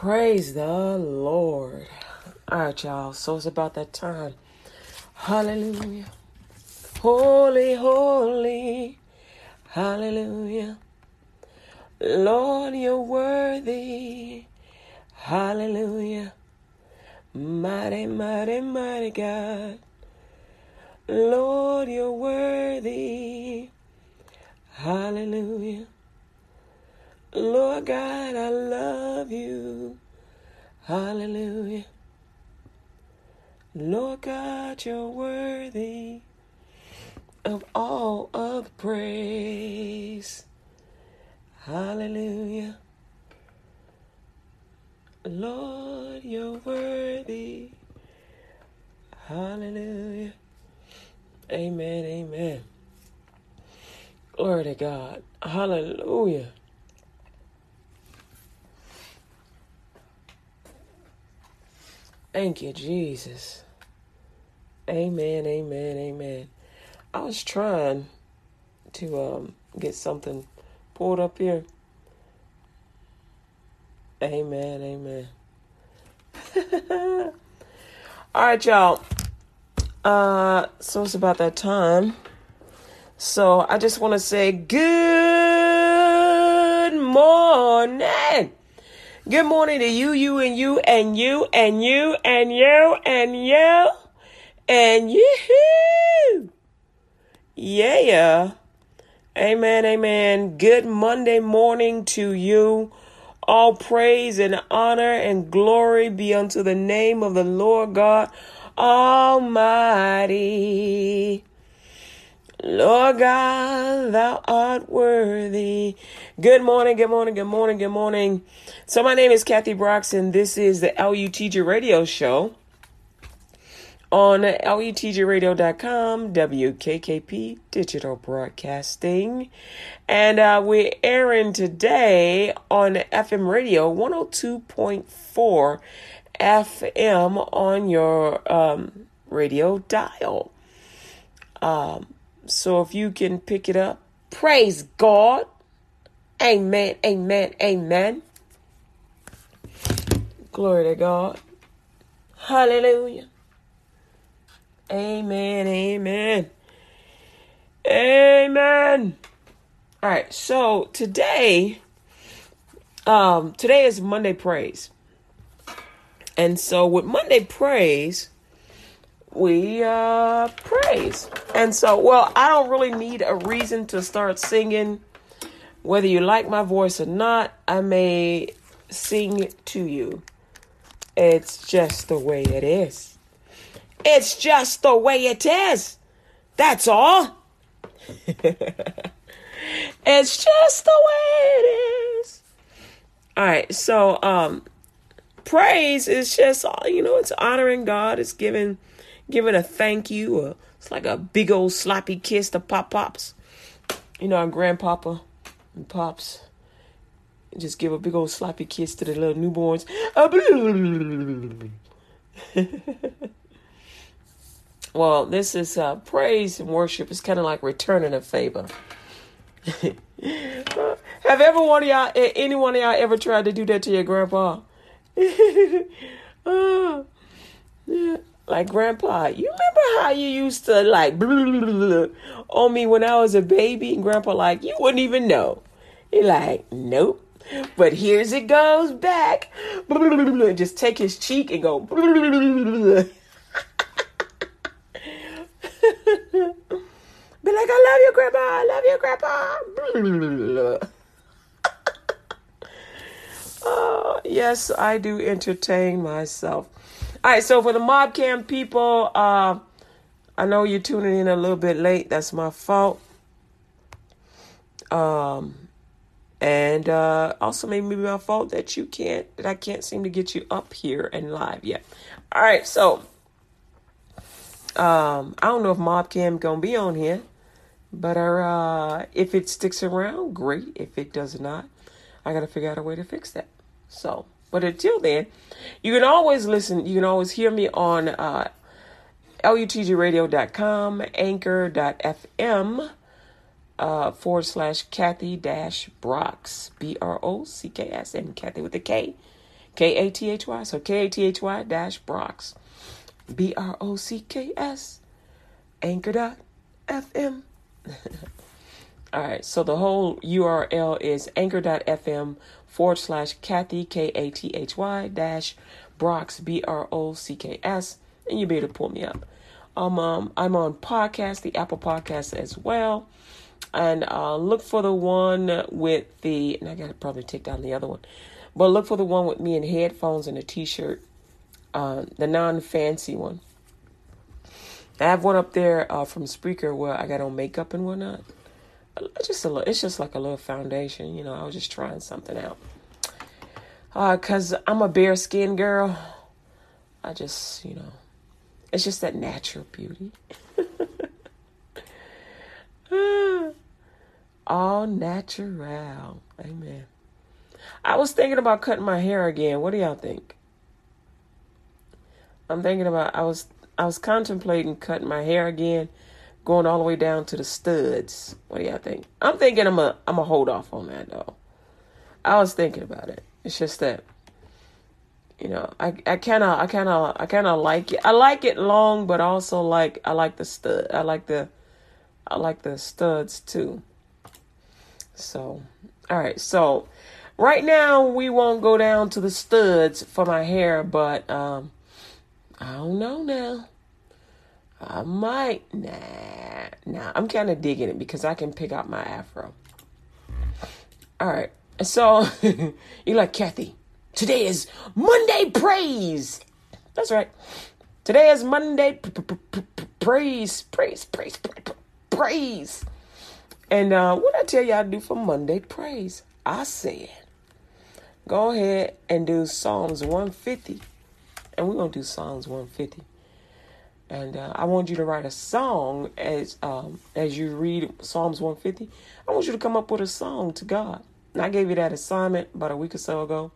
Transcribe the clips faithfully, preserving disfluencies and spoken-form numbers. Praise the Lord. All right, y'all. So it's about that time. Hallelujah. Holy, holy. Hallelujah. Lord, you're worthy. Hallelujah. Mighty, mighty, mighty God. Lord, you're worthy. Hallelujah. Lord God, I love you. Hallelujah. Lord God, you're worthy of all of praise. Hallelujah. Lord, you're worthy. Hallelujah. Amen, amen. Glory to God. Hallelujah. Thank you, Jesus. Amen, amen, amen. I was trying to um, get something pulled up here. Amen, amen. All right, y'all. Uh, so it's about that time. So I just want to say good morning. Good morning to you, you, and you, and you, and you, and you, and you, and you. Yeah, yeah. Amen, amen. Good Monday morning to you. All praise and honor and glory be unto the name of the Lord God Almighty. Lord God, thou art worthy. Good morning, good morning, good morning, good morning. So my name is Kathy Brox, and this is the L U T G Radio Show on L U T G radio dot com, W K K P Digital Broadcasting. And uh, we're airing today on F M radio, one oh two point four F M on your um, radio dial. Um, so if you can pick it up, praise God. Amen, amen, amen. Glory to God. Hallelujah. Amen, amen, amen. All right, so today, um, today is Monday Praise. And so with Monday Praise, we uh, praise. And so, well, I don't really need a reason to start singing. Whether you like my voice or not, I may sing to you. It's just the way it is. It's just the way it is. That's all. It's just the way it is. All right. So, um, praise is just, you know, it's honoring God. It's giving, giving a thank you. Or it's like a big old sloppy kiss to pop pops. You know, our grandpapa and pops just give a big old sloppy kiss to the little newborns. Well, this is uh, praise and worship. It's kind of like returning a favor. Have ever one of y'all, any one of y'all, ever tried to do that to your grandpa? uh, yeah. Like, Grandpa, you remember how you used to like blah, blah, blah, on me when I was a baby? And Grandpa, like, you wouldn't even know. He like, nope. But here's it goes back. Blah, blah, blah, blah. Just take his cheek and go. Blah, blah, blah, blah. Be like, I love you, Grandpa. I love you, Grandpa. uh, yes, I do entertain myself. All right, so for the MobCam people, uh, I know you're tuning in a little bit late. That's my fault. Um, and uh, also maybe my fault that you can't, that I can't seem to get you up here and live yet. All right, so. Um, I don't know if MobCam gonna be on here, but uh, if it sticks around, great. If it does not, I gotta figure out a way to fix that. So, but until then, you can always listen. You can always hear me on uh, L U T G radio dot com, Anchor dot F M uh, forward slash Kathy dash Brox, B R O C K S, and Kathy with a K, K A T H Y. So K A T H Y dash Brox. B R O C K S. Anchor dot F M. All right. So the whole U R L is anchor dot F M forward slash Kathy, K A T H Y dash Brox, B R O C K S. And you'll be able to pull me up. Um, um, I'm on podcasts, the Apple Podcasts as well. And uh, look for the one with the, and I got to probably take down the other one. But look for the one with me in headphones and a T-shirt, uh, the non-fancy one. I have one up there uh, from Spreaker where I got on makeup and whatnot. Just a little, it's just like a little foundation, you know. I was just trying something out. Uh, Cause I'm a bare skin girl. I just, you know, it's just that natural beauty. All natural. Amen. I was thinking about cutting my hair again. What do y'all think? I'm thinking about, I was, I was contemplating cutting my hair again, going all the way down to the studs. What do y'all think? I'm thinking I'm a, I'm a hold off on that though. I was thinking about it. It's just that, you know, I, I kind of, I kind of, I kind of like it. I like it long, but also like, I like the stud. I like the, I like the studs too. So, all right. So right now we won't go down to the studs for my hair, but, um, I don't know now. I might. Nah, nah. I'm kind of digging it because I can pick out my afro. All right. So you're like, Kathy, today is Monday praise. That's right. Today is Monday praise, praise, praise, praise. And uh, what I tell y'all to do for Monday praise, I said, go ahead and do Psalms one fifty. And we're going to do Psalms one fifty. And uh, I want you to write a song as um, as you read Psalms one fifty. I want you to come up with a song to God. And I gave you that assignment about a week or so ago.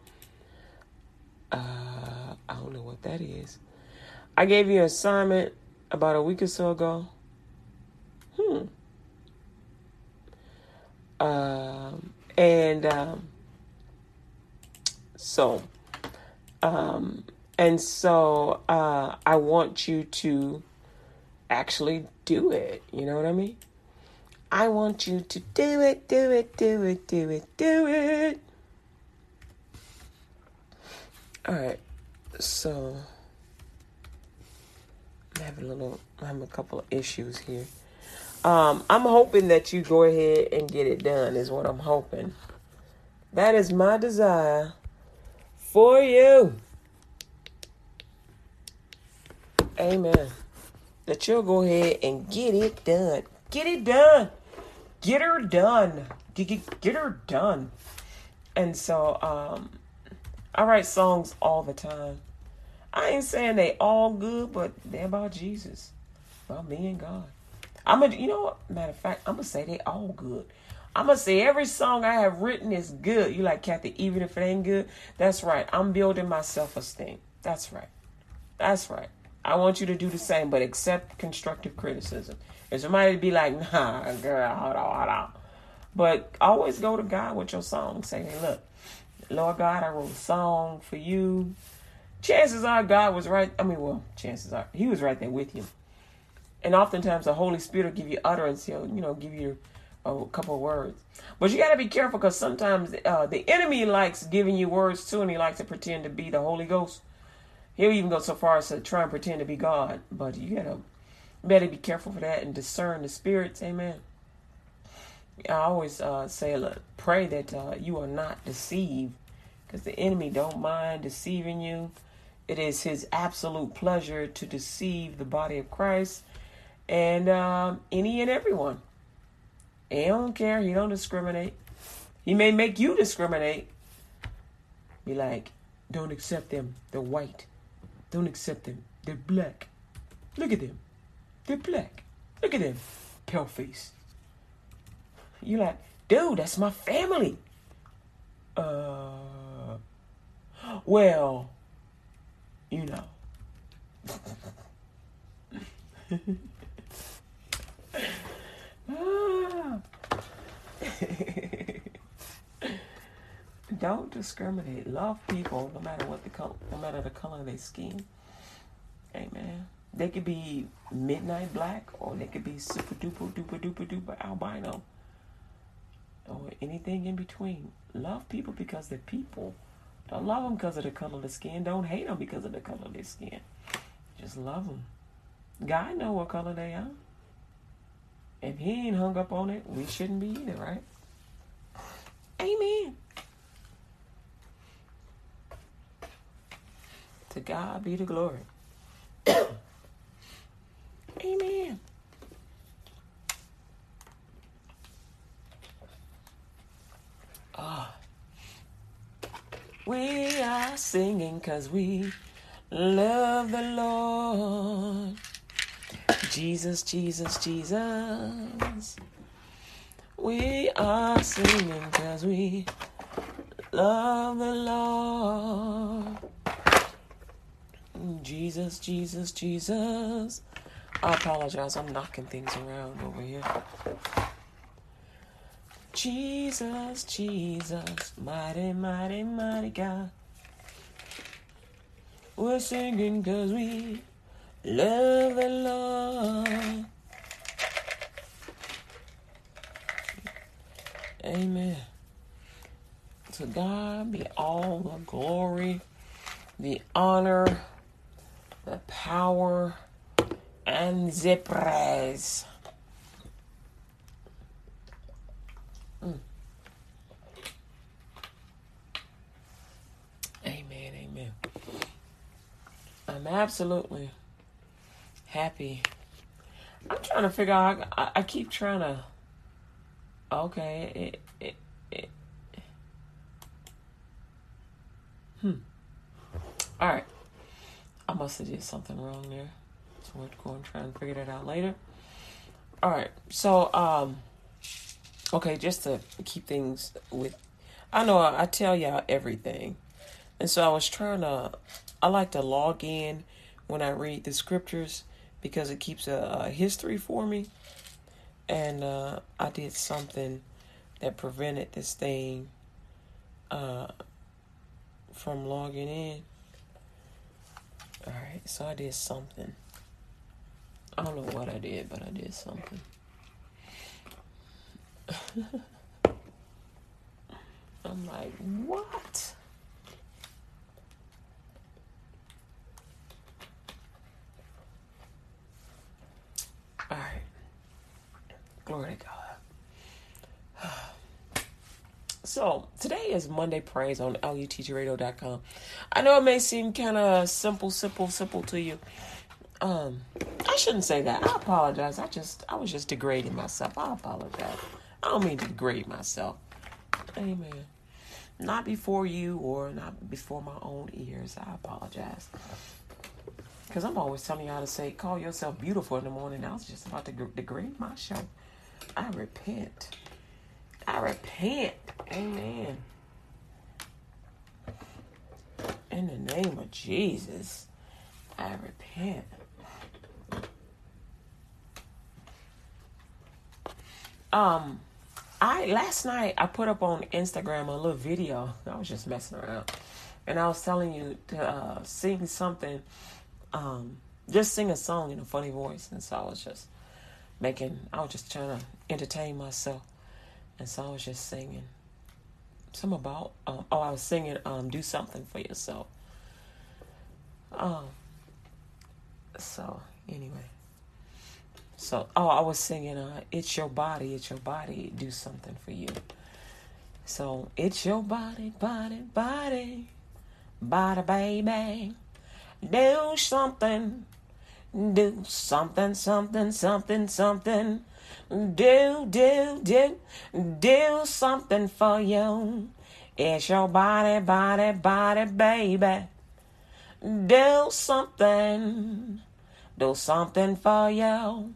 Uh, I don't know what that is. I gave you an assignment about a week or so ago. Hmm. Um, and um, so, um, and so uh, I want you to actually do it. You know what I mean? I want you to do it, do it, do it, do it, do it. All right. So I'm having a little, I'm having a couple of issues here. Um, I'm hoping that you go ahead and get it done is what I'm hoping. That is my desire for you. Amen. That you'll go ahead and get it done. Get it done. Get her done. Get, get, get her done. And so, um, I write songs all the time. I ain't saying they all good, but they're about Jesus, about me and God. I'm a, you know what? Matter of fact, I'm going to say they all good. I'm going to say every song I have written is good. You like, Kathy, even if it ain't good? That's right. I'm building my self-esteem. That's right. That's right. I want you to do the same, but accept constructive criticism. And somebody be like, nah, girl, hold on, hold on. But always go to God with your song. Say, hey, look, Lord God, I wrote a song for you. Chances are God was right. I mean, well, chances are he was right there with you. And oftentimes the Holy Spirit will give you utterance. He'll, you know, give you a couple of words. But you got to be careful because sometimes uh, the enemy likes giving you words too, and he likes to pretend to be the Holy Ghost. He'll even go so far as to try and pretend to be God. But you got to better be careful for that and discern the spirits. Amen. I always uh, say, look, pray that uh, you are not deceived because the enemy don't mind deceiving you. It is his absolute pleasure to deceive the body of Christ and um, any and everyone. He don't care. He don't discriminate. He may make you discriminate. Be like, don't accept them. They're white. Don't accept them. They're black. Look at them. They're black. Look at them. Pale face. You like, dude, that's my family. Uh, well, you know. Don't discriminate. Love people no matter what the color, no matter the color of their skin. Amen. They could be midnight black, or they could be super duper duper duper duper albino, or anything in between. Love people because they're people. Don't love them because of the color of the skin. Don't hate them because of the color of their skin. Just love them. God knows what color they are. If he ain't hung up on it, we shouldn't be either, right? Amen. To God be the glory. Amen. Oh. We are singing because we love the Lord. Jesus, Jesus, Jesus. We are singing because we love the Lord. Jesus, Jesus, Jesus. I apologize. I'm knocking things around over here. Jesus, Jesus. Mighty, mighty, mighty God. We're singing because we love the Lord. Amen. To God be all the glory, the honor, the power, and the praise. Mm. Amen, amen. I'm absolutely happy. I'm trying to figure out, I, I keep trying to, okay, it, it, it, it. Hmm. All right. I must have did something wrong there. So we're going to try and figure that out later. All right. So, um, okay, just to keep things with, I know I, I tell y'all everything. And so I was trying to, I like to log in when I read the scriptures because it keeps a, a history for me. And uh, I did something that prevented this thing uh, from logging in. All right, so I did something. I don't know what I did, but I did something. I'm like, what? All right. Glory to God. So, today is Monday Praise on L U T G radio dot com. I know it may seem kind of simple, simple, simple to you. Um, I shouldn't say that. I apologize. I just, I was just degrading myself. I apologize. I don't mean to degrade myself. Amen. Not before you or not before my own ears. I apologize. Because I'm always telling y'all to say, call yourself beautiful in the morning. I was just about to degrade my show. I repent. I repent. Amen. In the name of Jesus, I repent. Um, I last night I put up on Instagram a little video. I was just messing around, and I was telling you to uh, sing something. Um, just sing a song in a funny voice, and so I was just making. I was just trying to entertain myself. And so I was just singing some about, um, oh, I was singing, um, do something for yourself. Um, so anyway, so, oh, I was singing, uh, it's your body, it's your body, do something for you. So it's your body, body, body, body, baby, do something, do something, something, something, something. Do, do, do, do something for you. It's your body, body, body, baby. Do something. Do something for you.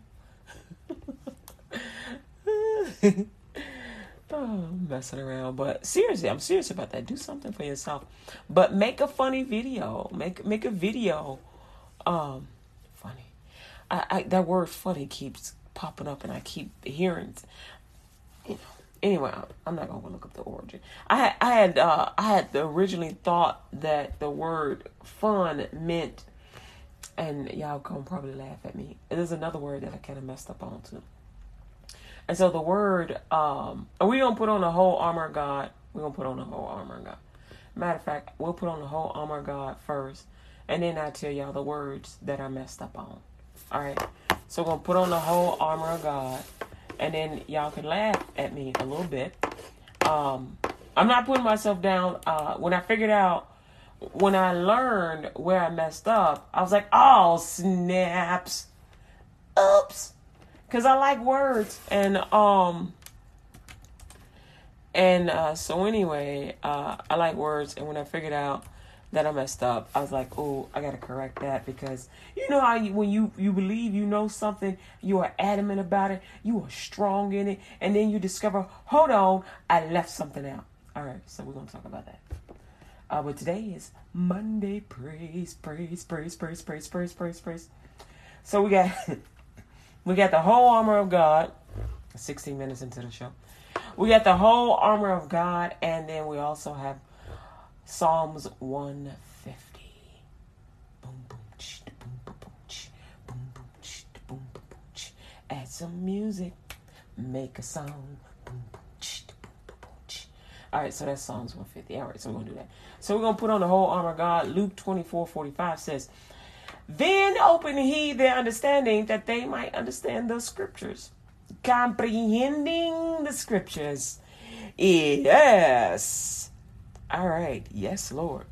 Oh, messing around. But seriously, I'm serious about that. Do something for yourself. But make a funny video. Make make a video. Um, funny. I, I that word funny keeps popping up, and I keep hearing, you know, Anyway, I'm not going to look up the origin. I, I had uh, I had originally thought that the word fun meant, and y'all gonna probably laugh at me, there's another word that I kind of messed up on too. And so the word, um, we're going to put on the whole armor of God. We're going to put on the whole armor of God. Matter of fact, we'll put on the whole armor of God first, and then I'll tell y'all the words that I messed up on. All right. So we're going to put on the whole armor of God, and then y'all can laugh at me a little bit. Um, I'm not putting myself down. Uh, when I figured out, when I learned where I messed up, I was like, oh, snaps. Oops. Because I like words. And um, and uh, so anyway, uh, I like words. And when I figured out that I messed up, I was like, oh, I got to correct that. Because you know how you, when you, you believe you know something, you are adamant about it, you are strong in it, and then you discover, hold on, I left something out. All right, so we're going to talk about that. Uh, but today is Monday. Praise, praise, praise, praise, praise, praise, praise, praise. So we got... We got the whole armor of God, sixteen minutes into the show. We got the whole armor of God, and then we also have Psalms one fifty. Boom, boom, ch, boom, boom, boom, ch, boom, boom, ch, boom, boom, boom, ch. Add some music, make a song. Boom, boom, ch, boom, boom, boom, ch. All right, so that's Psalms one fifty. All right, so we're going to do that. So we're going to put on the whole armor of God. Luke twenty-four forty-five says, then open he their understanding that they might understand the scriptures. Comprehending the scriptures. Yes. All right. Yes, Lord.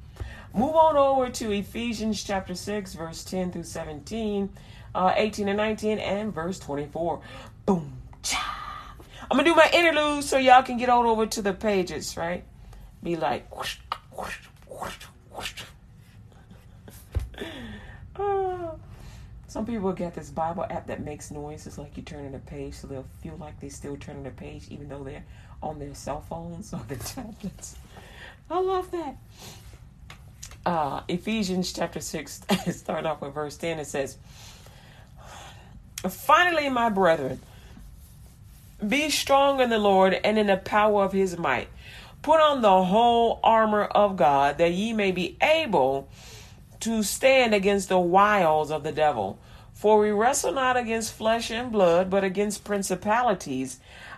Move on over to Ephesians chapter six, verse ten through seventeen, uh, eighteen and nineteen, and verse twenty-four. Boom. Cha. I'm going to do my interlude so y'all can get on over to the pages, right? Be like... whoosh, whoosh, whoosh, whoosh. Uh, some people get this Bible app that makes noises like you're turning a page, so they'll feel like they're still turning a page even though they're on their cell phones or their tablets. I love that. Uh, Ephesians chapter six, starting off with verse ten, it says, finally, my brethren, be strong in the Lord and in the power of his might. Put on the whole armor of God that ye may be able to stand against the wiles of the devil. For we wrestle not against flesh and blood, but against principalities,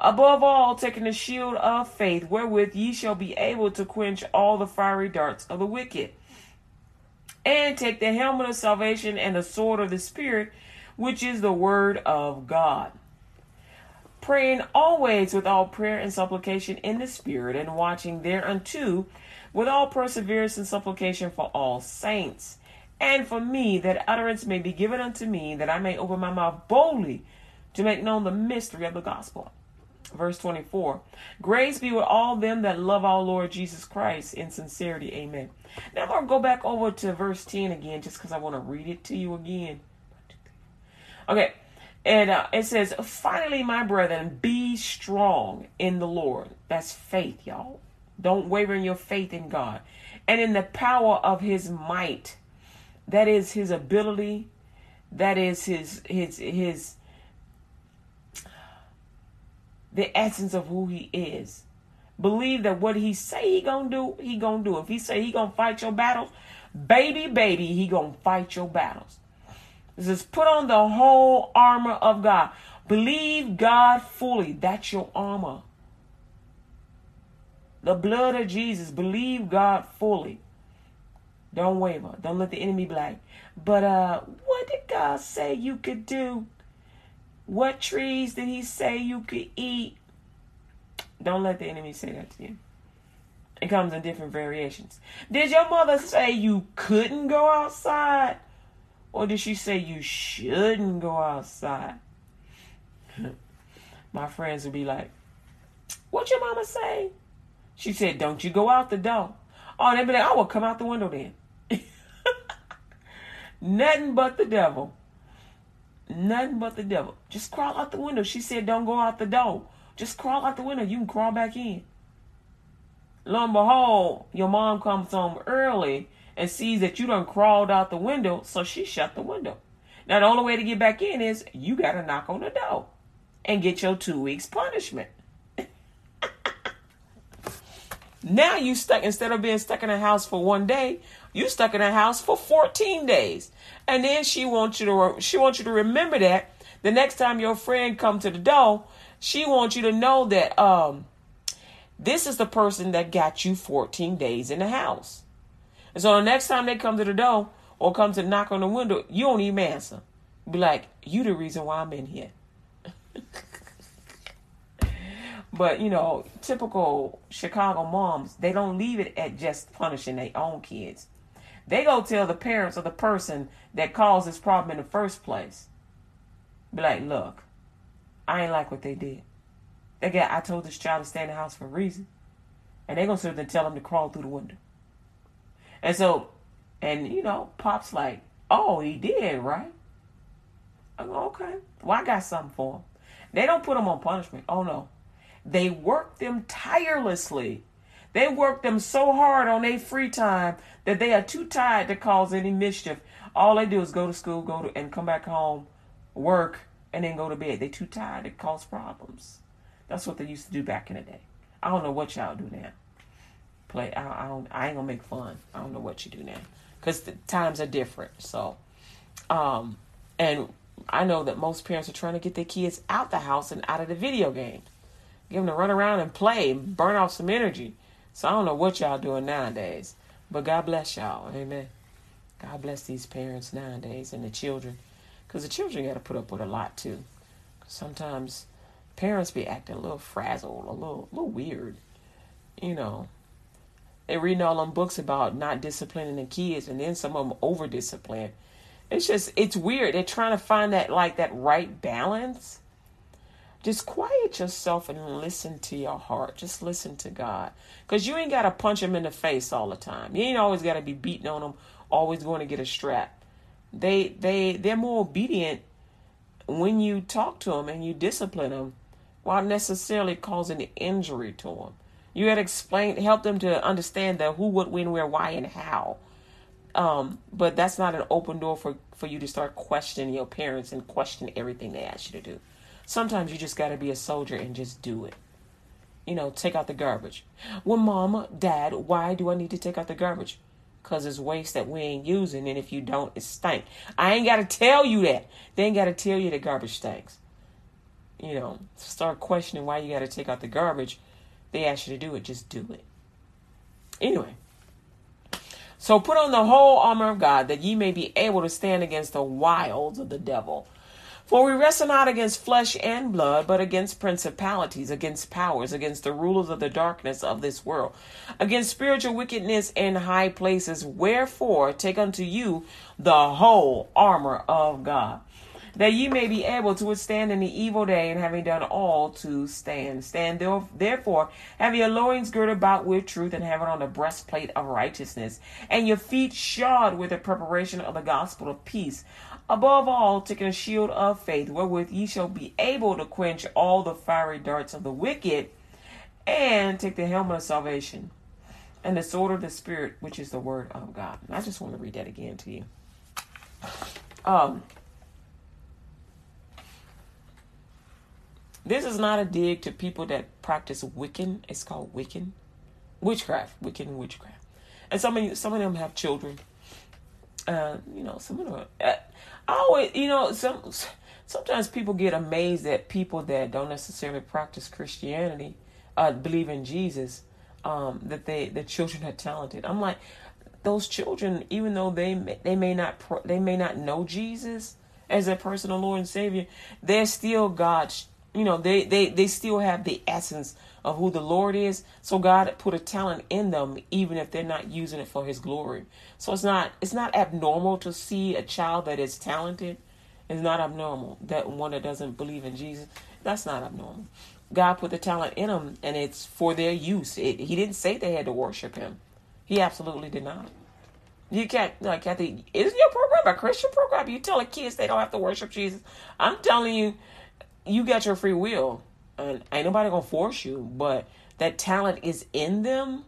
Above all, taking the shield of faith, wherewith ye shall be able to quench all the fiery darts of the wicked. And take the helmet of salvation and the sword of the Spirit, which is the word of God. Praying always with all prayer and supplication in the Spirit, and watching thereunto with all perseverance and supplication for all saints, and for me, that utterance may be given unto me, that I may open my mouth boldly to make known the mystery of the gospel. Verse twenty-four, grace be with all them that love our Lord Jesus Christ in sincerity. Amen. Now I'm going to go back over to verse ten again, just because I want to read it to you again. Okay. And uh, it says, finally, my brethren, be strong in the Lord. That's faith, y'all. Don't waver in your faith in God and in the power of his might. That is his ability. That is his, his, his, the essence of who he is. Believe that what he say he gonna do, he gonna do. If he say he gonna fight your battles, baby, baby, he gonna fight your battles. This is put on the whole armor of God. Believe God fully. That's your armor. The blood of Jesus. Believe God fully. Don't waver. Don't let the enemy be like, but uh, what did God say you could do? What trees did he say you could eat? Don't let the enemy say that to you. It comes in different variations. Did your mother say you couldn't go outside? Or did she say you shouldn't go outside? My friends would be like, what your mama say? She said, don't you go out the door. Oh, they'd be like, I will come out the window then. Nothing but the devil. Nothing but the devil. Just crawl out the window. She said, don't go out the door. Just crawl out the window. You can crawl back in. Lo and behold, your mom comes home early and sees that you done crawled out the window, so she shut the window. Now, the only way to get back in is you got to knock on the door and get your two weeks punishment. Now you stuck, instead of being stuck in a house for one day, you stuck in a house for fourteen days. And then she wants you to, she wants you to remember that the next time your friend come to the door, she wants you to know that um, this is the person that got you fourteen days in the house. And so the next time they come to the door or come to knock on the window, you don't even answer. Be like, you the reason why I'm in here. But, you know, typical Chicago moms, they don't leave it at just punishing their own kids. They go tell the parents of the person that caused this problem in the first place. Be like, look, I ain't like what they did. They got, I told this child to stay in the house for a reason. And they're going to sit there and tell them to crawl through the window. And so, and, you know, Pop's like, oh, he did, right? I'm like, okay. Well, I got something for him. They don't put him on punishment. Oh, no. They work them tirelessly. They work them so hard on their free time that they are too tired to cause any mischief. All they do is go to school, go to and come back home, work, and then go to bed. They're too tired to cause problems. That's what they used to do back in the day. I don't know what y'all do now. Play. I, I don't. I ain't gonna make fun. I don't know what you do now, cause the times are different. So, um, and I know that most parents are trying to get their kids out the house and out of the video game. Give them to run around and play, burn off some energy. So I don't know what y'all doing nowadays. But God bless y'all. Amen. God bless these parents nowadays and the children. Because the children got to put up with a lot too. Sometimes parents be acting a little frazzled, a little, a little weird. You know, they're reading all them books about not disciplining the kids. And then some of them over-discipline. It's just, it's weird. They're trying to find that, like, that right balance. Just quiet yourself and listen to your heart. Just listen to God. Because you ain't got to punch him in the face all the time. You ain't always got to be beating on them, always going to get a strap. They, they, they're more obedient when you talk to them and you discipline them while necessarily causing injury to them. You had to explain, help them to understand the who, what, when, where, why, and how. Um, but that's not an open door for, for you to start questioning your parents and question everything they ask you to do. Sometimes you just got to be a soldier and just do it. You know, take out the garbage. Well, Mama, Dad, why do I need to take out the garbage? Because it's waste that we ain't using, and if you don't, it stink. I ain't got to tell you that. They ain't got to tell you the garbage stinks. You know, start questioning why you got to take out the garbage. They ask you to do it. Just do it. Anyway. So put on the whole armor of God that ye may be able to stand against the wiles of the devil. For we wrestle not against flesh and blood, but against principalities, against powers, against the rulers of the darkness of this world, against spiritual wickedness in high places. Wherefore, take unto you the whole armor of God, that ye may be able to withstand in the evil day, and having done all to stand. Stand therefore, have your loins girded about with truth, and having on the breastplate of righteousness, and your feet shod with the preparation of the gospel of peace. Above all, taking a shield of faith, wherewith ye shall be able to quench all the fiery darts of the wicked, and take the helmet of salvation and the sword of the Spirit, which is the word of God. And I just want to read that again to you. Um, this is not a dig to people that practice Wiccan. It's called Wiccan witchcraft, Wiccan witchcraft. And some of you, some of them have children. Uh, you know, some of them. Uh, I always, you know, some sometimes people get amazed at people that don't necessarily practice Christianity, uh, believe in Jesus, um, that they the children are talented. I'm like, those children, even though they may, they may not pro, they may not know Jesus as their personal Lord and Savior, they're still God's. You know, they they they still have the essence of who the Lord is. So God put a talent in them, even if they're not using it for his glory. So it's not it's not abnormal to see a child that is talented. It's not abnormal that one that doesn't believe in Jesus. That's not abnormal. God put the talent in them, and it's for their use. It, he didn't say they had to worship him. He absolutely did not. You can't, no, Kathy, isn't your program a Christian program? You telling kids they don't have to worship Jesus? I'm telling you, you got your free will, and ain't nobody gonna force you, but that talent is in them,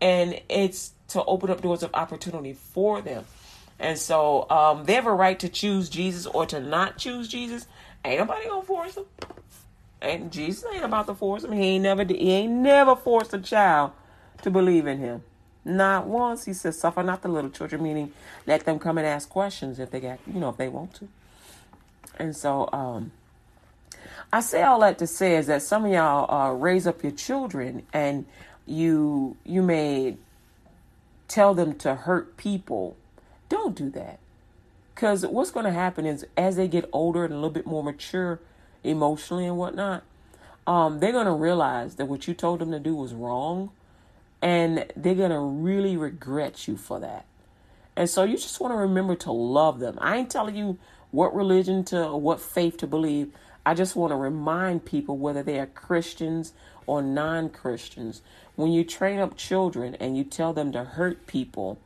and it's to open up doors of opportunity for them. And so um, they have a right to choose Jesus or to not choose Jesus. Ain't nobody gonna force them. And Jesus ain't about to force him. He ain't never he ain't never forced a child to believe in him. Not once. He says, suffer not the little children, meaning let them come and ask questions if they got, you know, if they want to. And so um, I say all that to say is that some of y'all uh, raise up your children, and you you may tell them to hurt people. Don't do that. Because what's going to happen is as they get older and a little bit more mature emotionally and whatnot, um, they're going to realize that what you told them to do was wrong, and they're going to really regret you for that. And so you just want to remember to love them. I ain't telling you what religion to or what faith to believe. I just want to remind people, whether they are Christians or non-Christians, when you train up children and you tell them to hurt people,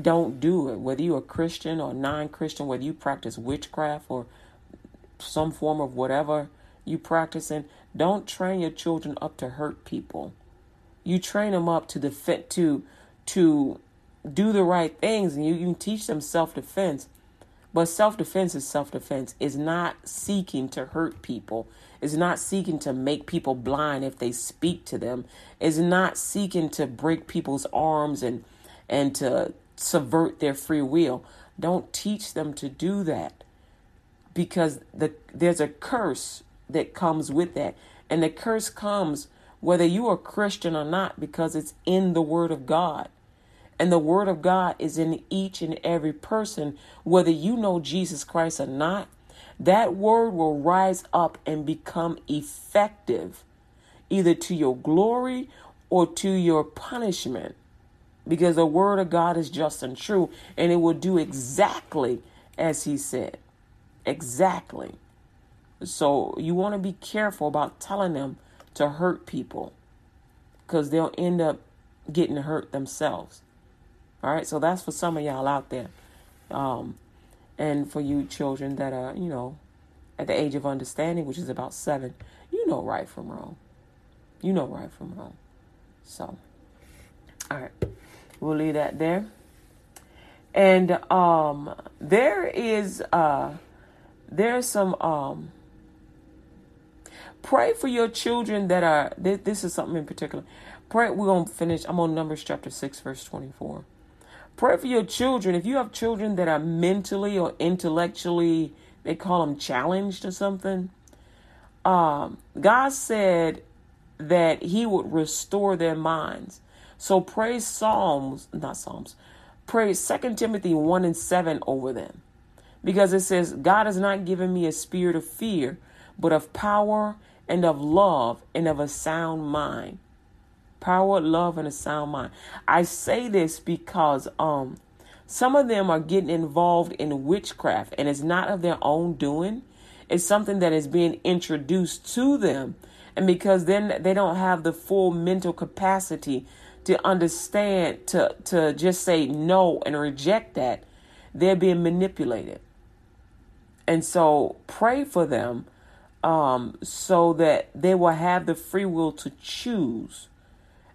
don't do it. Whether you're a Christian or non-Christian, whether you practice witchcraft or some form of whatever you practice in, don't train your children up to hurt people. You train them up to defend, to to do the right things, and you, you can teach them self-defense. But self-defense is self-defense. It's not seeking to hurt people. It's not seeking to make people blind if they speak to them. It's not seeking to break people's arms and and to subvert their free will. Don't teach them to do that, because the, there's a curse that comes with that. And the curse comes whether you are Christian or not, because it's in the Word of God. And the Word of God is in each and every person, whether you know Jesus Christ or not. That word will rise up and become effective, either to your glory or to your punishment. Because the Word of God is just and true, and it will do exactly as he said. Exactly. So you want to be careful about telling them to hurt people, because they'll end up getting hurt themselves. All right. So that's for some of y'all out there. Um, and for you children that are, you know, at the age of understanding, which is about seven, you know right from wrong. You know right from wrong. So, all right. We'll leave that there. And um, there is uh, there's some um, pray for your children that are. Th- this is something in particular. Pray. We're gonna finish. I'm on Numbers chapter six, verse twenty-four. Pray for your children. If you have children that are mentally or intellectually, they call them challenged or something. Um, God said that He would restore their minds. So pray Psalms, not Psalms, pray Second Timothy one and seven over them. Because it says, God has not given me a spirit of fear, but of power and of love and of a sound mind. Power, love, and a sound mind. I say this because um, some of them are getting involved in witchcraft, and it's not of their own doing. It's something that is being introduced to them. And because then they don't have the full mental capacity to understand, to, to just say no and reject that, they're being manipulated. And so pray for them um, so that they will have the free will to choose.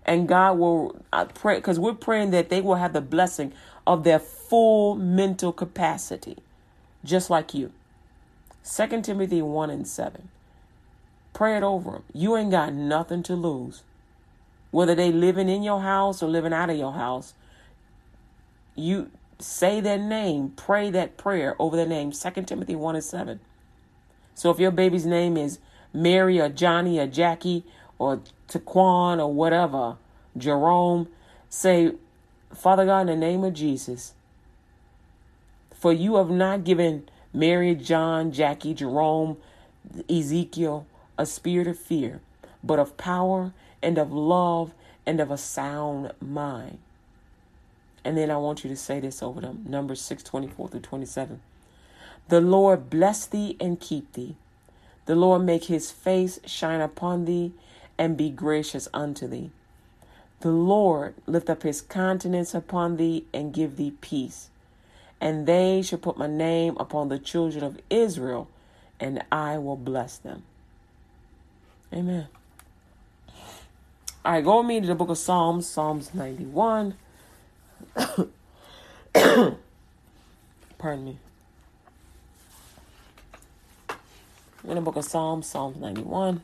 And God will I pray, because we're praying that they will have the blessing of their full mental capacity, just like you. Second Timothy one and seven. Pray it over them. You ain't got nothing to lose. Whether they living in your house or living out of your house, you say their name, pray that prayer over their name, Second Timothy one and seven. So if your baby's name is Mary or Johnny or Jackie or Taquan or whatever, Jerome, say, Father God, in the name of Jesus, for you have not given Mary, John, Jackie, Jerome, Ezekiel a spirit of fear, but of power and of love, and of a sound mind. And then I want you to say this over them. Numbers six, twenty-four through twenty-seven. The Lord bless thee and keep thee. The Lord make his face shine upon thee and be gracious unto thee. The Lord lift up his countenance upon thee and give thee peace. And they shall put my name upon the children of Israel, and I will bless them. Amen. All right, go with me to the book of Psalms, Psalms ninety-one. Pardon me. We're in the book of Psalms, Psalms ninety-one.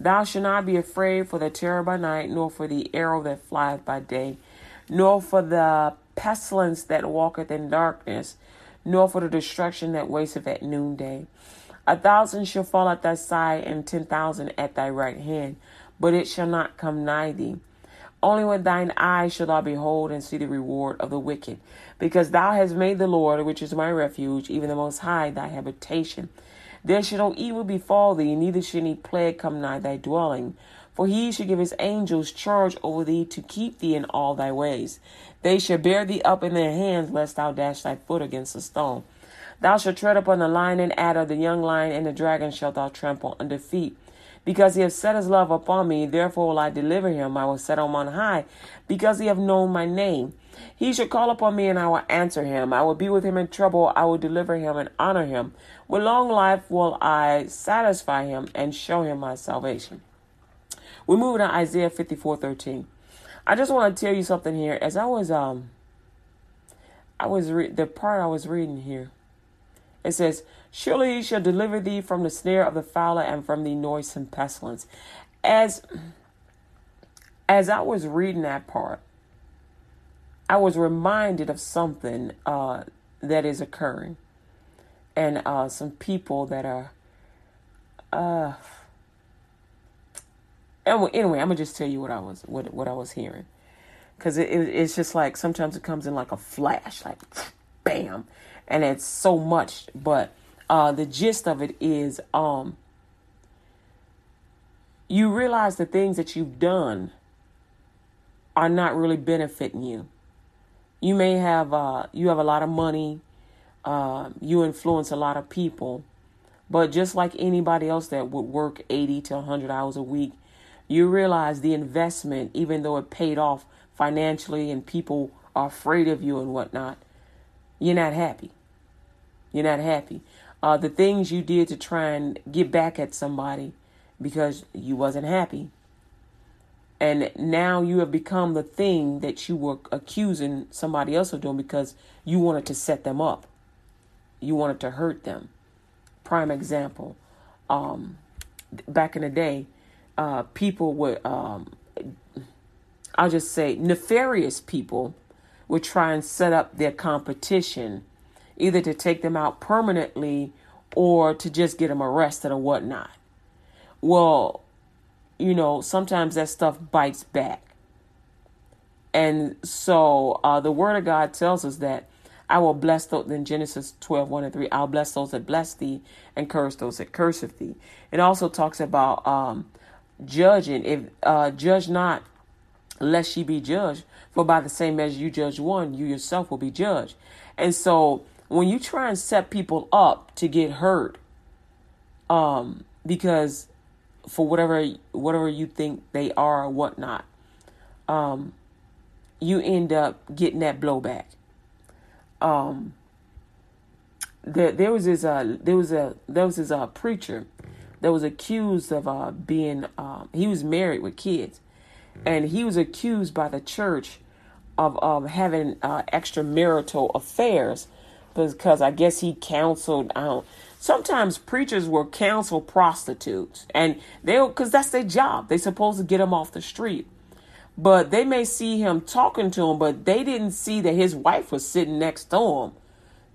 Thou shalt not be afraid for the terror by night, nor for the arrow that flieth by day, nor for the pestilence that walketh in darkness, nor for the destruction that wasteth at noonday. A thousand shall fall at thy side, and ten thousand at thy right hand, but it shall not come nigh thee. Only with thine eyes shall thou behold and see the reward of the wicked. Because thou hast made the Lord, which is my refuge, even the Most High, thy habitation. There shall no evil befall thee, neither shall any plague come nigh thy dwelling. For he shall give his angels charge over thee to keep thee in all thy ways. They shall bear thee up in their hands, lest thou dash thy foot against a stone. Thou shalt tread upon the lion and adder, the young lion and the dragon shalt thou trample under feet. Because he hath set his love upon me, therefore will I deliver him. I will set him on high, because he hath known my name. He shall call upon me, and I will answer him. I will be with him in trouble. I will deliver him and honor him. With long life will I satisfy him and show him my salvation. We're moving to Isaiah fifty-four thirteen. I just want to tell you something here. As I was, um, I was re- the part I was reading here. It says, surely he shall deliver thee from the snare of the fowler and from the noisome pestilence. As, as I was reading that part, I was reminded of something uh, that is occurring. And uh, some people that are... Uh, anyway, I'm going to just tell you what I was what, what I was hearing. Because it, it, it's just like, sometimes it comes in like a flash. Like, bam. And it's so much. But uh, the gist of it is, um, you realize the things that you've done are not really benefiting you. You may have, uh, you have a lot of money. Uh, you influence a lot of people. But just like anybody else that would work eighty to one hundred hours a week, you realize the investment, even though it paid off financially and people are afraid of you and whatnot, you're not happy. You're not happy. Uh, the things you did to try and get back at somebody because you wasn't happy. And now you have become the thing that you were accusing somebody else of doing because you wanted to set them up. You wanted to hurt them. Prime example. Um, back in the day, uh, people would, um, I'll just say nefarious people would try and set up their competition, either to take them out permanently or to just get them arrested or whatnot. Well, you know, sometimes that stuff bites back. And so uh, the word of God tells us that I will bless those in Genesis twelve, one and three. I'll bless those that bless thee and curse those that curseth thee. It also talks about um, judging. If uh, judge not, lest ye be judged. For by the same measure you judge one, you yourself will be judged. And so when you try and set people up to get hurt, um, because for whatever whatever you think they are or whatnot, um, you end up getting that blowback. Um, there, there was this, uh, there was a, there was this uh, preacher that was accused of uh, being, um, he was married with kids, and he was accused by the church of um, having uh, extramarital affairs because I guess he counseled. I don't. Sometimes preachers will counsel prostitutes, and they'll, because that's their job. They're supposed to get them off the street. But they may see him talking to him, but they didn't see that his wife was sitting next to him.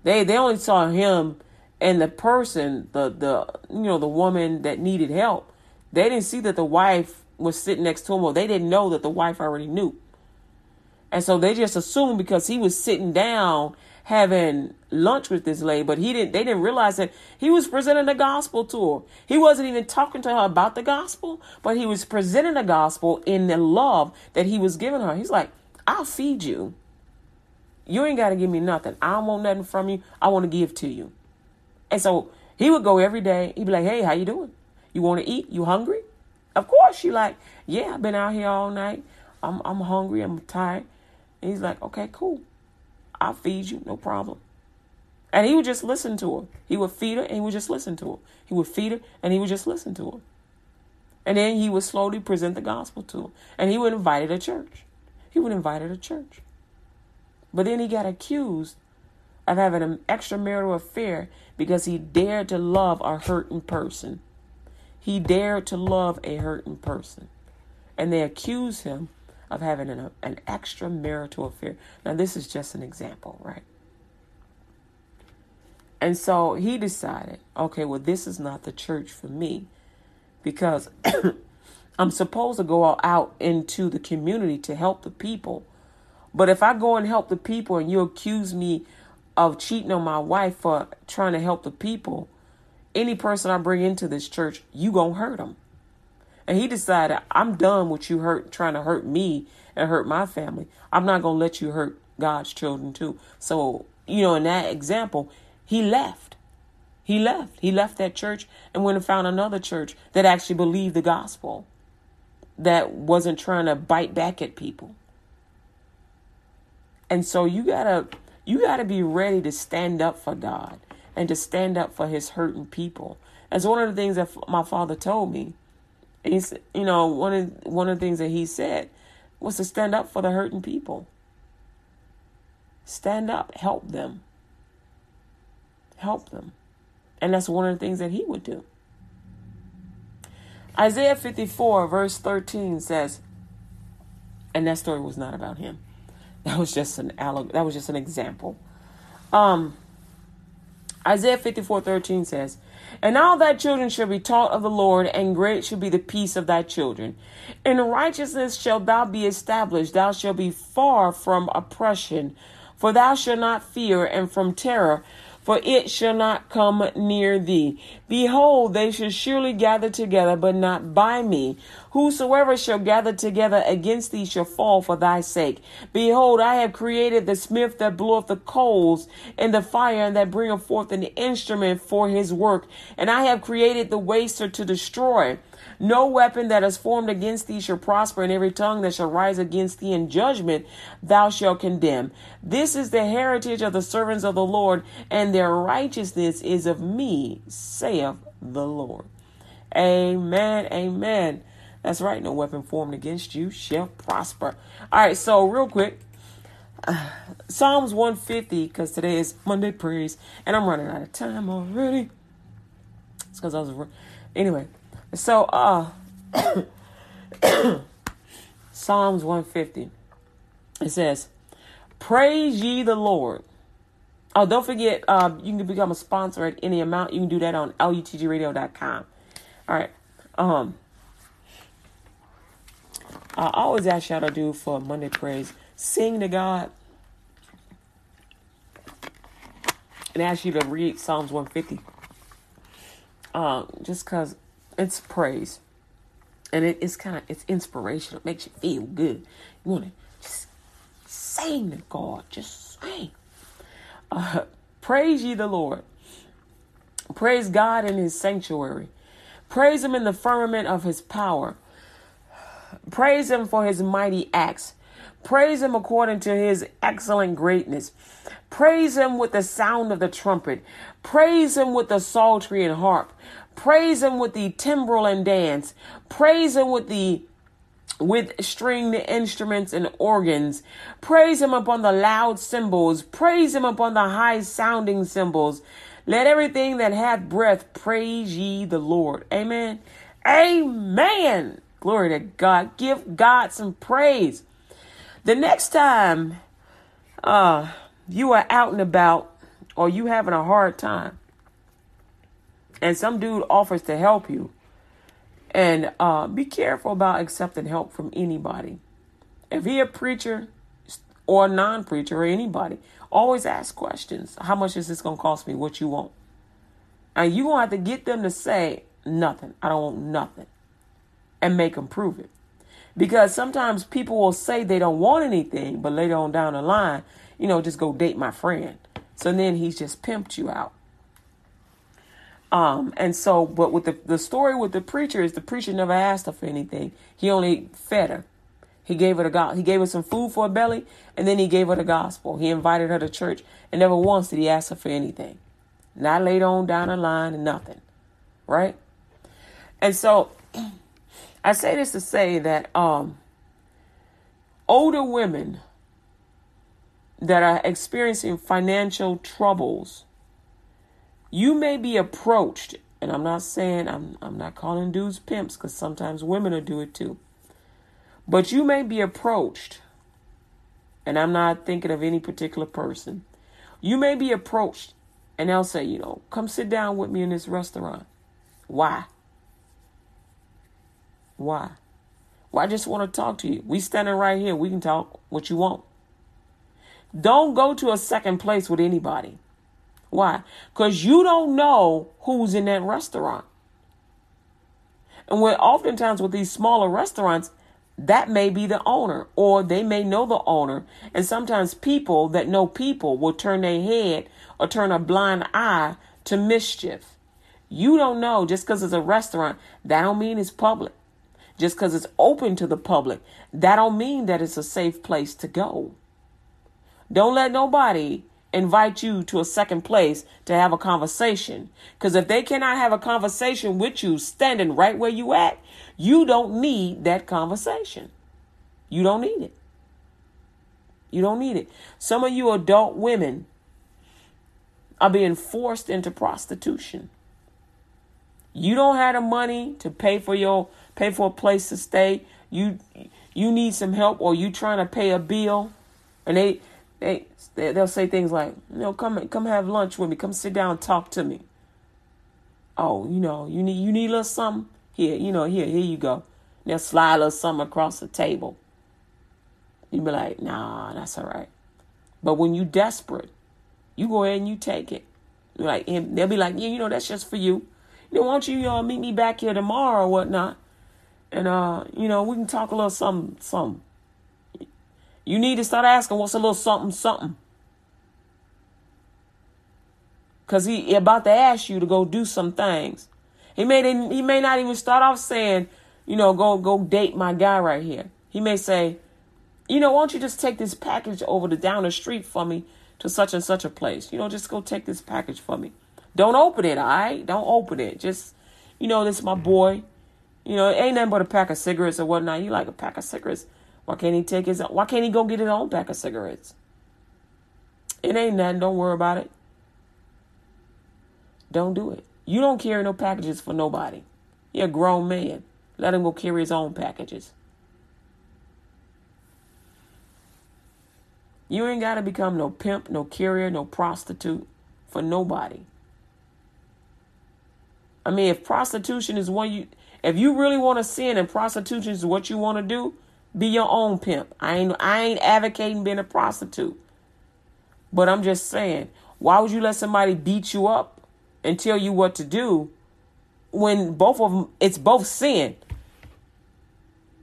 They they only saw him And the person, the, the you know, the woman that needed help, they didn't see that the wife was sitting next to him, or they didn't know that the wife already knew. And so they just assumed because he was sitting down having lunch with this lady, but he didn't, they didn't realize that he was presenting the gospel to her. He wasn't even talking to her about the gospel, but he was presenting the gospel in the love that he was giving her. He's like, I'll feed you. You ain't got to give me nothing. I don't want nothing from you. I want to give to you. And so he would go every day. He'd be like, hey, how you doing? You want to eat? You hungry? Of course. She like, yeah, I've been out here all night. I'm I'm hungry. I'm tired. And he's like, okay, cool. I'll feed you. No problem. And he would just listen to her. He would feed her and he would just listen to her. He would feed her and he would just listen to her. And then he would slowly present the gospel to her. And he would invite her to church. He would invite her to church. But then he got accused of having an extramarital affair because he dared to love a hurting person. He dared to love a hurting person. And they accused him of having an, an extramarital affair. Now, this is just an example, right? And so he decided, okay, well, this is not the church for me because I'm supposed to go out into the community to help the people. But if I go and help the people and you accuse me of cheating on my wife for trying to help the people, any person I bring into this church, you gonna hurt them. And he decided, I'm done with you hurt, trying to hurt me and hurt my family. I'm not gonna let you hurt God's children too. So, you know, in that example, he left. He left. He left that church and went and found another church that actually believed the gospel, that wasn't trying to bite back at people. And so you gotta, you gotta be ready to stand up for God and to stand up for his hurting people. That's one of the things that my father told me. He's, you know, one of, one of the things that he said was to stand up for the hurting people. Stand up, help them, help them. And that's one of the things that he would do. Isaiah fifty-four verse thirteen says, and that story was not about him. That was just an alleg- that was just an example. Um, Isaiah fifty-four thirteen says, and all thy children shall be taught of the Lord, and great shall be the peace of thy children. In righteousness shalt thou be established. Thou shalt be far from oppression, for thou shalt not fear, and from terror, for it shall not come near thee. Behold, they shall surely gather together, but not by me. Whosoever shall gather together against thee shall fall for thy sake. Behold, I have created the smith that bloweth the coals in the fire, and that bringeth forth an instrument for his work. And I have created the waster to destroy. No weapon that is formed against thee shall prosper, and every tongue that shall rise against thee in judgment thou shalt condemn. This is the heritage of the servants of the Lord, and their righteousness is of me, saith the Lord. Amen, amen. That's right, no weapon formed against you shall prosper. All right, so real quick, uh, Psalms one fifty, because today is Monday Praise, and I'm running out of time already. It's because I was... Re- anyway... So, uh, Psalms one fifty, it says, praise ye the Lord. Oh, don't forget, uh, you can become a sponsor at any amount. You can do that on L U T G radio dot com. All right. Um, I always ask y'all to do for Monday Praise, sing to God, and ask you to read Psalms one fifty. Uh, just cause it's praise, and it, it's kind of, it's inspirational. It makes you feel good. You want to just sing to God. Just sing. Uh, praise ye the Lord. Praise God in his sanctuary. Praise him in the firmament of his power. Praise him for his mighty acts. Praise him according to his excellent greatness. Praise him with the sound of the trumpet. Praise him with the psaltery and harp. Praise him with the timbrel and dance. Praise him with the with stringed instruments and organs. Praise him upon the loud cymbals. Praise him upon the high sounding cymbals. Let everything that hath breath praise ye the Lord. Amen. Amen. Glory to God. Give God some praise. The next time uh, you are out and about, or you having a hard time, and some dude offers to help you. And uh, be careful about accepting help from anybody. If you're a preacher or a non-preacher or anybody, always ask questions. How much is this going to cost me? What you want? And you're going to have to get them to say nothing. I don't want nothing. And make them prove it. Because sometimes people will say they don't want anything, but later on down the line, you know, just go date my friend. So then he's just pimped you out. Um, and so, but with the, the story with the preacher is the preacher never asked her for anything. He only fed her. He gave her the God. He gave her some food for her belly, and then he gave her the gospel. He invited her to church, and never once did he ask her for anything. Not later on down the line and nothing. Right? And so I say this to say that, um, older women that are experiencing financial troubles, you may be approached, and I'm not saying, I'm I'm not calling dudes pimps, because sometimes women will do it too. But you may be approached, and I'm not thinking of any particular person. You may be approached, and they'll say, you know, come sit down with me in this restaurant. Why? Why? Well, I just want to talk to you. We standing right here. We can talk what you want. Don't go to a second place with anybody. Why? Because you don't know who's in that restaurant. And when oftentimes with these smaller restaurants, that may be the owner, or they may know the owner. And sometimes people that know people will turn their head or turn a blind eye to mischief. You don't know. Just because it's a restaurant, that don't mean it's public. Just because it's open to the public, that don't mean that it's a safe place to go. Don't let nobody invite you to a second place to have a conversation. Because if they cannot have a conversation with you standing right where you at, you don't need that conversation. You don't need it. You don't need it. Some of you adult women are being forced into prostitution. You don't have the money to pay for your pay for a place to stay. You you need some help, or you trying to pay a bill, and they They, they'll say things like, you know, come, come have lunch with me. Come sit down, talk to me. Oh, you know, you need, you need a little something here, you know, here, here you go. And they'll slide a little something across the table. You'd be like, nah, that's all right. But when you desperate, you go ahead and you take it. You're like, and they'll be like, yeah, you know, that's just for you. You know, why don't you, you know, meet me back here tomorrow or whatnot? And, uh, you know, we can talk a little something, something. You need to start asking what's a little something, something. Because he about to ask you to go do some things. He may, he may not even start off saying, you know, go, go date my guy right here. He may say, you know, why don't you just take this package over the down the street for me to such and such a place? You know, just go take this package for me. Don't open it, all right? Don't open it. Just, you know, this is my boy. You know, it ain't nothing but a pack of cigarettes or whatnot. You like a pack of cigarettes. Why can't he take his, why can't he go get his own pack of cigarettes? It ain't nothing. Don't worry about it. Don't do it. You don't carry no packages for nobody. You're a grown man. Let him go carry his own packages. You ain't got to become no pimp, no carrier, no prostitute for nobody. I mean, if prostitution is what you, if you really want to sin and prostitution is what you want to do, be your own pimp. I ain't I ain't advocating being a prostitute. But I'm just saying, why would you let somebody beat you up and tell you what to do when both of them, it's both sin?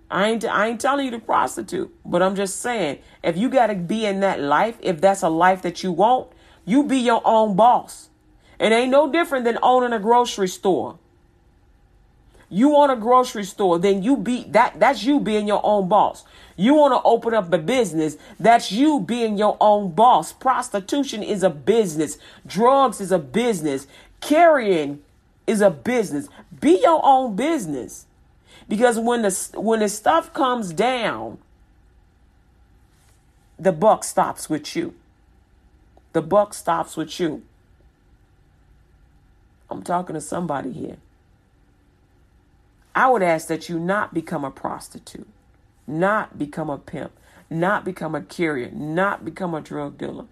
I ain't I ain't telling you to prostitute, but I'm just saying, if you got to be in that life, if that's a life that you want, you be your own boss. It ain't no different than owning a grocery store. You want a grocery store, then you be that. That's you being your own boss. You want to open up a business. That's you being your own boss. Prostitution is a business. Drugs is a business. Carrying is a business. Be your own business. Because when the, when the stuff comes down, the buck stops with you. The buck stops with you. I'm talking to somebody here. I would ask that you not become a prostitute, not become a pimp, not become a carrier, not become a drug dealer.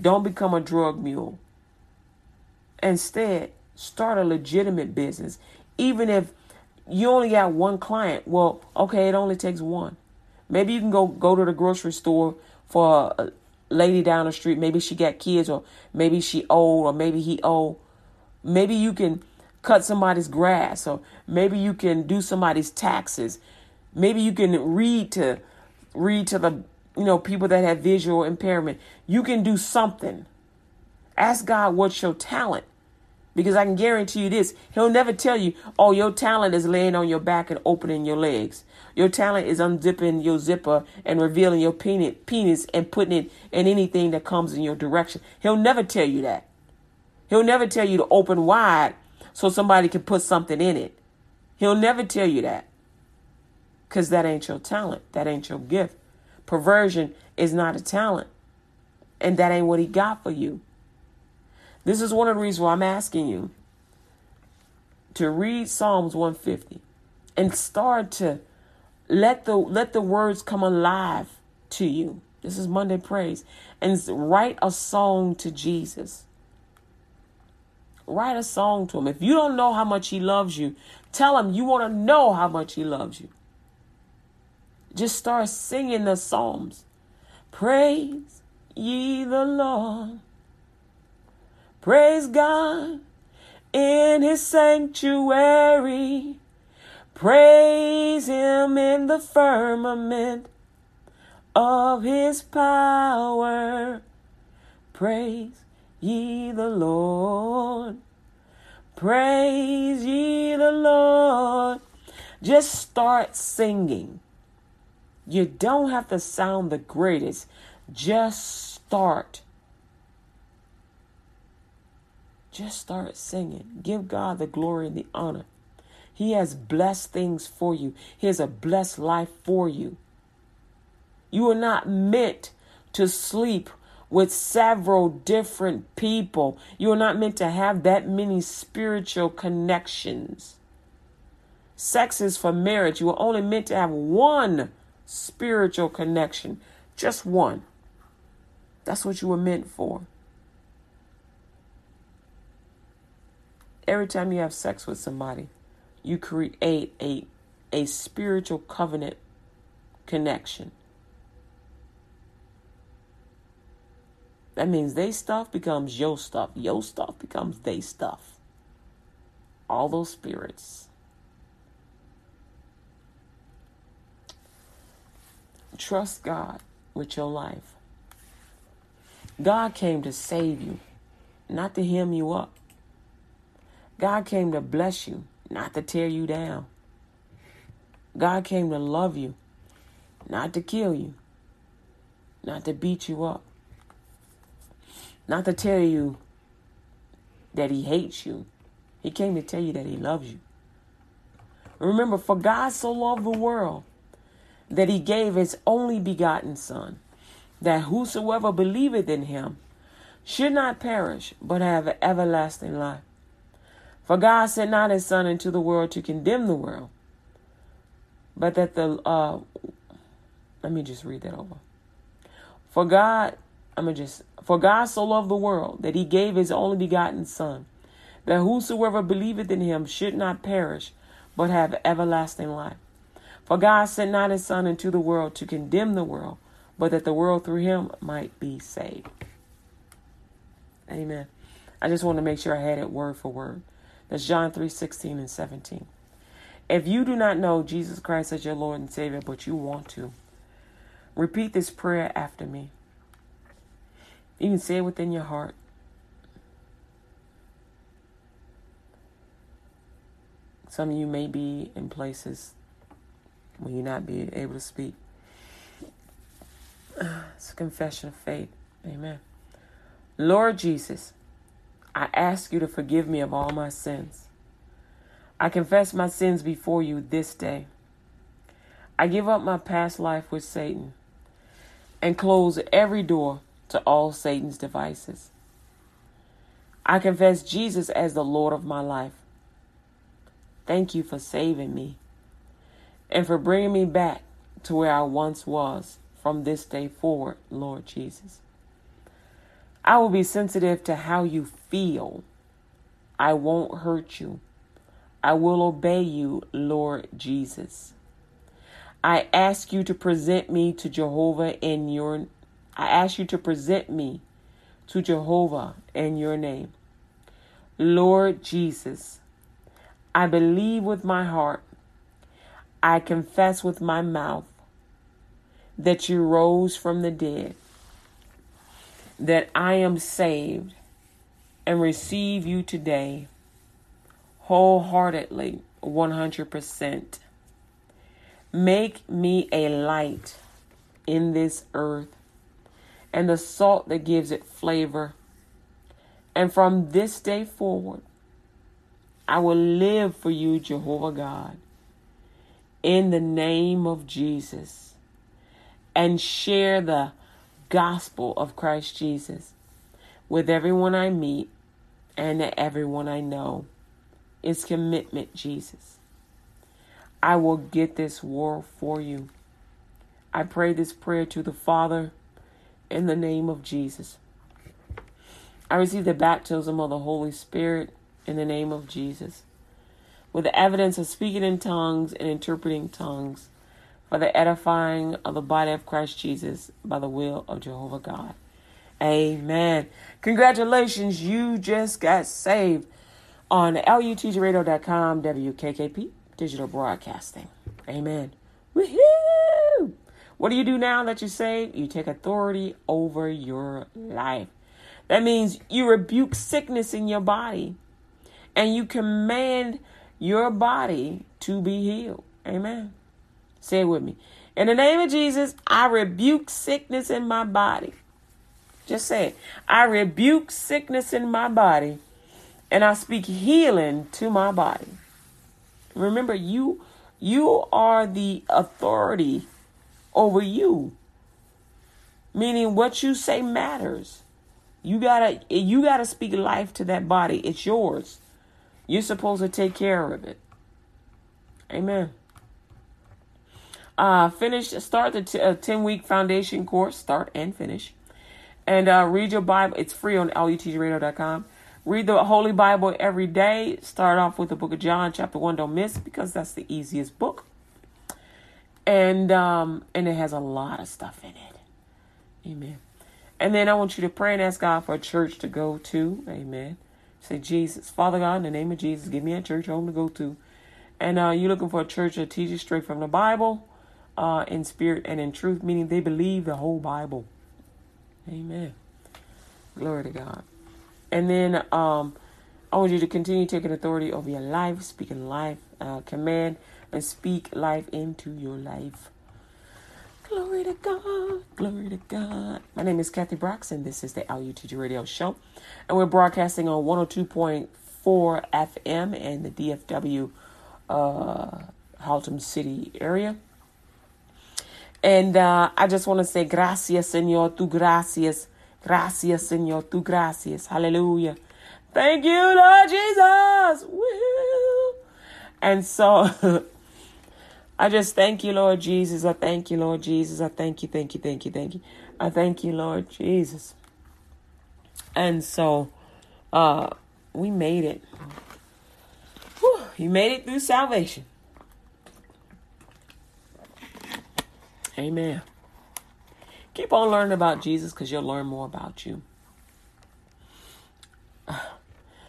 Don't become a drug mule. Instead, start a legitimate business. Even if you only got one client, well, okay, it only takes one. Maybe you can go, go to the grocery store for a lady down the street. Maybe she got kids, or maybe she old, or maybe he old. Maybe you can cut somebody's grass, or maybe you can do somebody's taxes. Maybe you can read to read to the you know people that have visual impairment. You can do something. Ask God what's your talent, because I can guarantee you this. He'll never tell you, oh, your talent is laying on your back and opening your legs. Your talent is unzipping your zipper and revealing your penis and putting it in anything that comes in your direction. He'll never tell you that. He'll never tell you to open wide so somebody can put something in it. He'll never tell you that, because that ain't your talent. That ain't your gift. Perversion is not a talent, and that ain't what he got for you. This is one of the reasons why I'm asking you to read Psalms one fifty and start to let the let the words come alive to you. This is Monday Praise. And write a song to Jesus. Write a song to him. If you don't know how much he loves you, tell him you want to know how much he loves you. Just start singing the Psalms. Praise ye the Lord. Praise God in his sanctuary. Praise him in the firmament of his power. Praise ye the Lord. Praise ye the Lord. Just start singing. You don't have to sound the greatest. Just start. Just start singing. Give God the glory and the honor. He has blessed things for you. He has a blessed life for you. You are not meant to sleep with several different people. You are not meant to have that many spiritual connections. Sex is for marriage. You are only meant to have one spiritual connection. Just one. That's what you were meant for. Every time you have sex with somebody, you create a, a spiritual covenant connection. That means they stuff becomes your stuff. Your stuff becomes they stuff. All those spirits. Trust God with your life. God came to save you, not to hem you up. God came to bless you, not to tear you down. God came to love you, not to kill you, not to beat you up, not to tell you that he hates you. He came to tell you that he loves you. Remember, for God so loved the world that he gave his only begotten Son, that whosoever believeth in him should not perish, but have everlasting life. For God sent not his Son into the world to condemn the world, but that the, uh, let me just read that over. For God, I'm going to just, for God so loved the world that he gave his only begotten Son, that whosoever believeth in him should not perish, but have everlasting life. For God sent not his Son into the world to condemn the world, but that the world through him might be saved. Amen. I just want to make sure I had it word for word. That's John three sixteen and seventeen. If you do not know Jesus Christ as your Lord and Savior, but you want to, repeat this prayer after me. You can say it within your heart. Some of you may be in places where you're not be able to speak. It's a confession of faith. Amen. Lord Jesus, I ask you to forgive me of all my sins. I confess my sins before you this day. I give up my past life with Satan and close every door to all Satan's devices. I confess Jesus as the Lord of my life. Thank you for saving me and for bringing me back to where I once was from this day forward, Lord Jesus. I will be sensitive to how you feel I won't hurt you. I will obey you, Lord Jesus. I ask you to present me to Jehovah in your I ask you to present me to Jehovah in your name. Lord Jesus, I believe with my heart. I confess with my mouth that you rose from the dead, that I am saved and receive you today wholeheartedly, one hundred percent. Make me a light in this earth and the salt that gives it flavor. And from this day forward, I will live for you, Jehovah God, in the name of Jesus, and share the gospel of Christ Jesus with everyone I meet and everyone I know. It's commitment, Jesus. I will get this war for you. I pray this prayer to the Father in the name of Jesus. I receive the baptism of the Holy Spirit in the name of Jesus, with the evidence of speaking in tongues and interpreting tongues, for the edifying of the body of Christ Jesus by the will of Jehovah God. Amen. Congratulations, you just got saved on L U T G radio dot com, W K K P, digital broadcasting. Amen. Woohoo! What do you do now that you're saved? You take authority over your life. That means you rebuke sickness in your body and you command your body to be healed. Amen. Say it with me. In the name of Jesus, I rebuke sickness in my body. Just say it. I rebuke sickness in my body, and I speak healing to my body. Remember, you you are the authority over you. Meaning what you say matters. You gotta you gotta speak life to that body. It's yours. You're supposed to take care of it. Amen. Uh, finish, start the t- uh, ten-week foundation course, start and finish. And uh, read your Bible. It's free on L U T G radio dot com. Read the Holy Bible every day. Start off with the book of John, chapter one. Don't miss, because that's the easiest book. And um, and it has a lot of stuff in it. Amen. And then I want you to pray and ask God for a church to go to. Amen. Say, Jesus, Father God, in the name of Jesus, give me a church home to go to. And uh, you're looking for a church that teaches straight from the Bible, uh, in spirit and in truth, meaning they believe the whole Bible. Amen. Glory to God. And then um, I want you to continue taking authority over your life, speaking life, uh, command and speak life into your life. Glory to God. Glory to God. My name is Kathy Brox, and this is the L U T G Radio Show. And we're broadcasting on one oh two point four F M in the D F W uh, Haltom City area. And uh, I just want to say, gracias, Señor, tu gracias. Gracias, Señor, tu gracias. Hallelujah. Thank you, Lord Jesus. Woo-hoo. And so... I just thank you, Lord Jesus. I thank you, Lord Jesus. I thank you, thank you, thank you, thank you. I thank you, Lord Jesus. And so uh, we made it. Whew, you made it through salvation. Amen. Keep on learning about Jesus, because you'll learn more about you.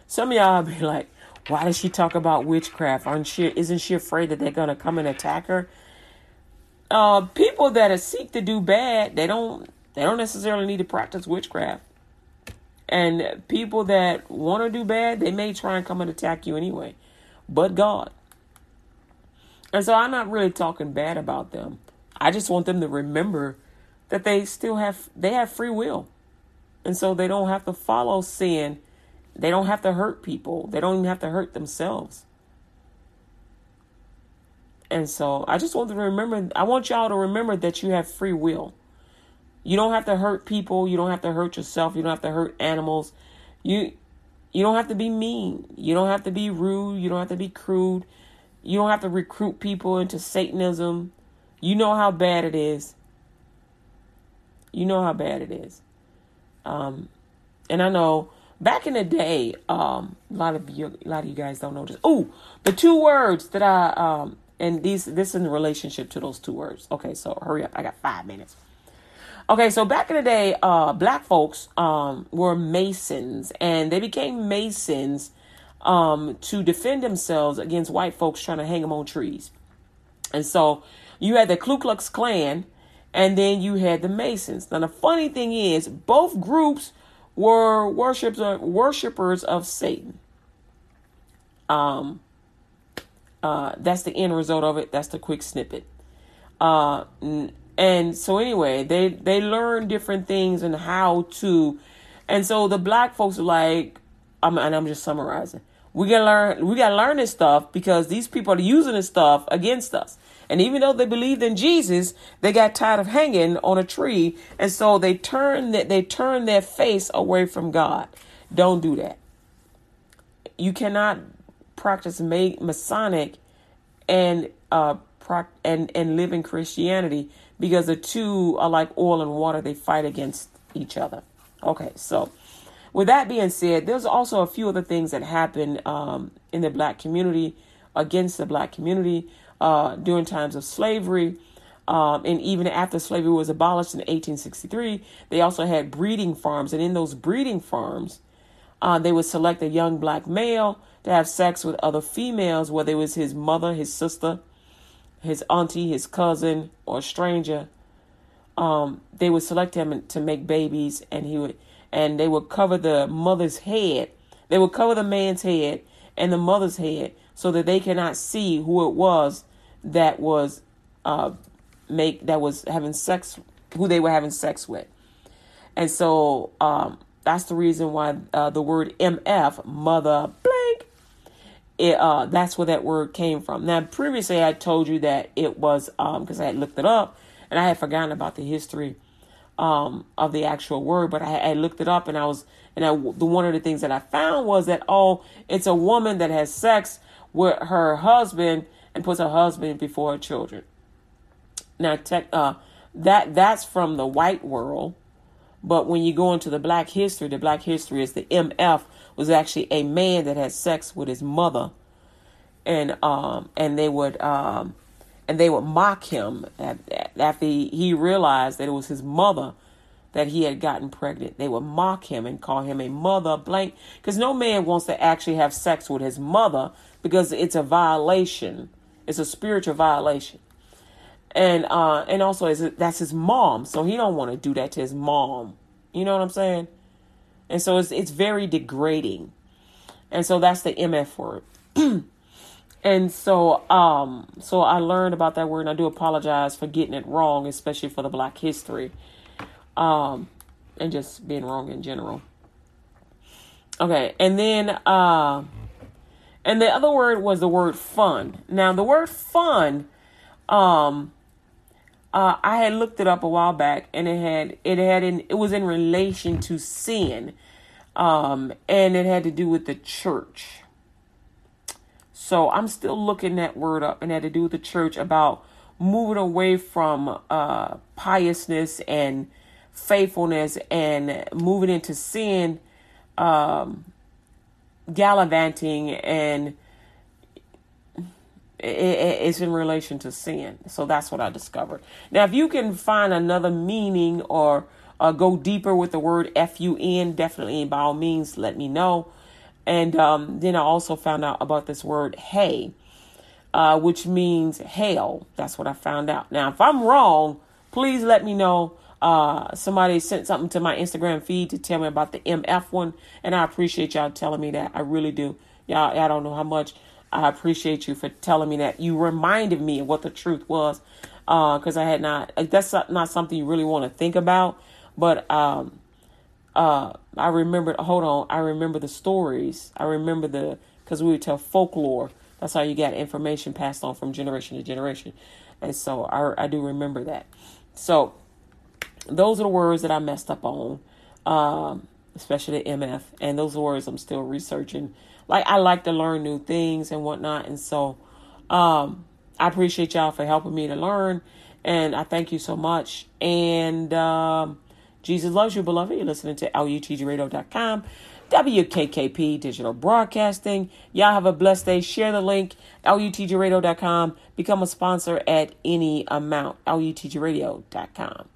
Some of y'all be like, why does she talk about witchcraft? Aren't she, isn't she afraid that they're going to come and attack her? Uh, people that seek to do bad, they don't they don't necessarily need to practice witchcraft. And people that want to do bad, they may try and come and attack you anyway. But God. And so I'm not really talking bad about them. I just want them to remember that they still have, they have free will. And so they don't have to follow sin. They don't have to hurt people. They don't even have to hurt themselves. And so I just want to remember, I want y'all to remember that you have free will. You don't have to hurt people. You don't have to hurt yourself. You don't have to hurt animals. You, you don't have to be mean. You don't have to be rude. You don't have to be crude. You don't have to recruit people into Satanism. You know how bad it is. You know how bad it is. Um, and I know back in the day, um, a lot of you, a lot of you guys don't know this. Oh, the two words that I, um, and these, this is in relationship to those two words. Okay. So hurry up. I got five minutes. Okay. So back in the day, uh, black folks, um, were Masons, and they became Masons, um, to defend themselves against white folks trying to hang them on trees. And so you had the Ku Klux Klan, and then you had the Masons. Now, the funny thing is, both groups were worshipers of Satan. Um, uh, that's the end result of it. That's the quick snippet. Uh, and so anyway, they, they learned different things and how to. And so the black folks are like, I'm, and I'm just summarizing. We gotta learn, we gotta learn this stuff because these people are using this stuff against us. And even though they believed in Jesus, they got tired of hanging on a tree. And so they turned that they turned their face away from God. Don't do that. You cannot practice Masonic and uh proc- and, and live in Christianity, because the two are like oil and water. They fight against each other. Okay, so with that being said, there's also a few other things that happened um, in the black community, against the black community uh, during times of slavery. Um, and even after slavery was abolished in eighteen sixty-three, they also had breeding farms. And in those breeding farms, uh, they would select a young black male to have sex with other females, whether it was his mother, his sister, his auntie, his cousin, or a stranger. Um, they would select him to make babies, and he would... And they would cover the mother's head. They would cover the man's head and the mother's head so that they cannot see who it was that was uh, make that was having sex, who they were having sex with. And so um, that's the reason why uh, the word M F, mother blank, it, uh, that's where that word came from. Now, previously, I told you that it was um, because I had looked it up and I had forgotten about the history Um, of the actual word, but I, I looked it up, and I was, and I, the one of the things that I found was that, oh, it's a woman that has sex with her husband and puts her husband before her children. Now, tech, uh, that that's from the white world, but when you go into the black history, the black history is the M F was actually a man that had sex with his mother, and um, and they would um. And they would mock him after he realized that it was his mother that he had gotten pregnant. They would mock him and call him a mother blank, because no man wants to actually have sex with his mother, because it's a violation. It's a spiritual violation. And uh, and also that's his mom. So he don't want to do that to his mom. You know what I'm saying? And so it's, it's very degrading. And so that's the M F word. And so, um, so I learned about that word, and I do apologize for getting it wrong, especially for the black history, um, and just being wrong in general. Okay. And then, uh, and the other word was the word fun. Now the word fun, um, uh, I had looked it up a while back, and it had, it had, in, it was in relation to sin. Um, and it had to do with the church. So I'm still looking that word up, and had to do with the church, about moving away from uh, piousness and faithfulness and moving into sin, um, gallivanting, and it, it, it's in relation to sin. So that's what I discovered. Now, if you can find another meaning or uh, go deeper with the word F U N, definitely by all means, let me know. And um, then I also found out about this word, hey, uh, which means hell. That's what I found out. Now, if I'm wrong, please let me know. Uh, somebody sent something to my Instagram feed to tell me about the M F one. And I appreciate y'all telling me that. I really do. Y'all, I don't know how much. I appreciate you for telling me that. You reminded me of what the truth was. Because uh, I had not. That's not something you really want to think about. But um Uh, I remembered, hold on. I remember the stories. I remember the, cause we would tell folklore. That's how you got information passed on from generation to generation. And so I, I do remember that. So those are the words that I messed up on, um, especially the M F, and those words I'm still researching. Like, I like to learn new things and whatnot. And so, um, I appreciate y'all for helping me to learn, and I thank you so much. And, um, Jesus loves you, beloved. You're listening to L U T G radio dot com. W K K P Digital Broadcasting. Y'all have a blessed day. Share the link, L U T G radio dot com. Become a sponsor at any amount, L U T G radio dot com.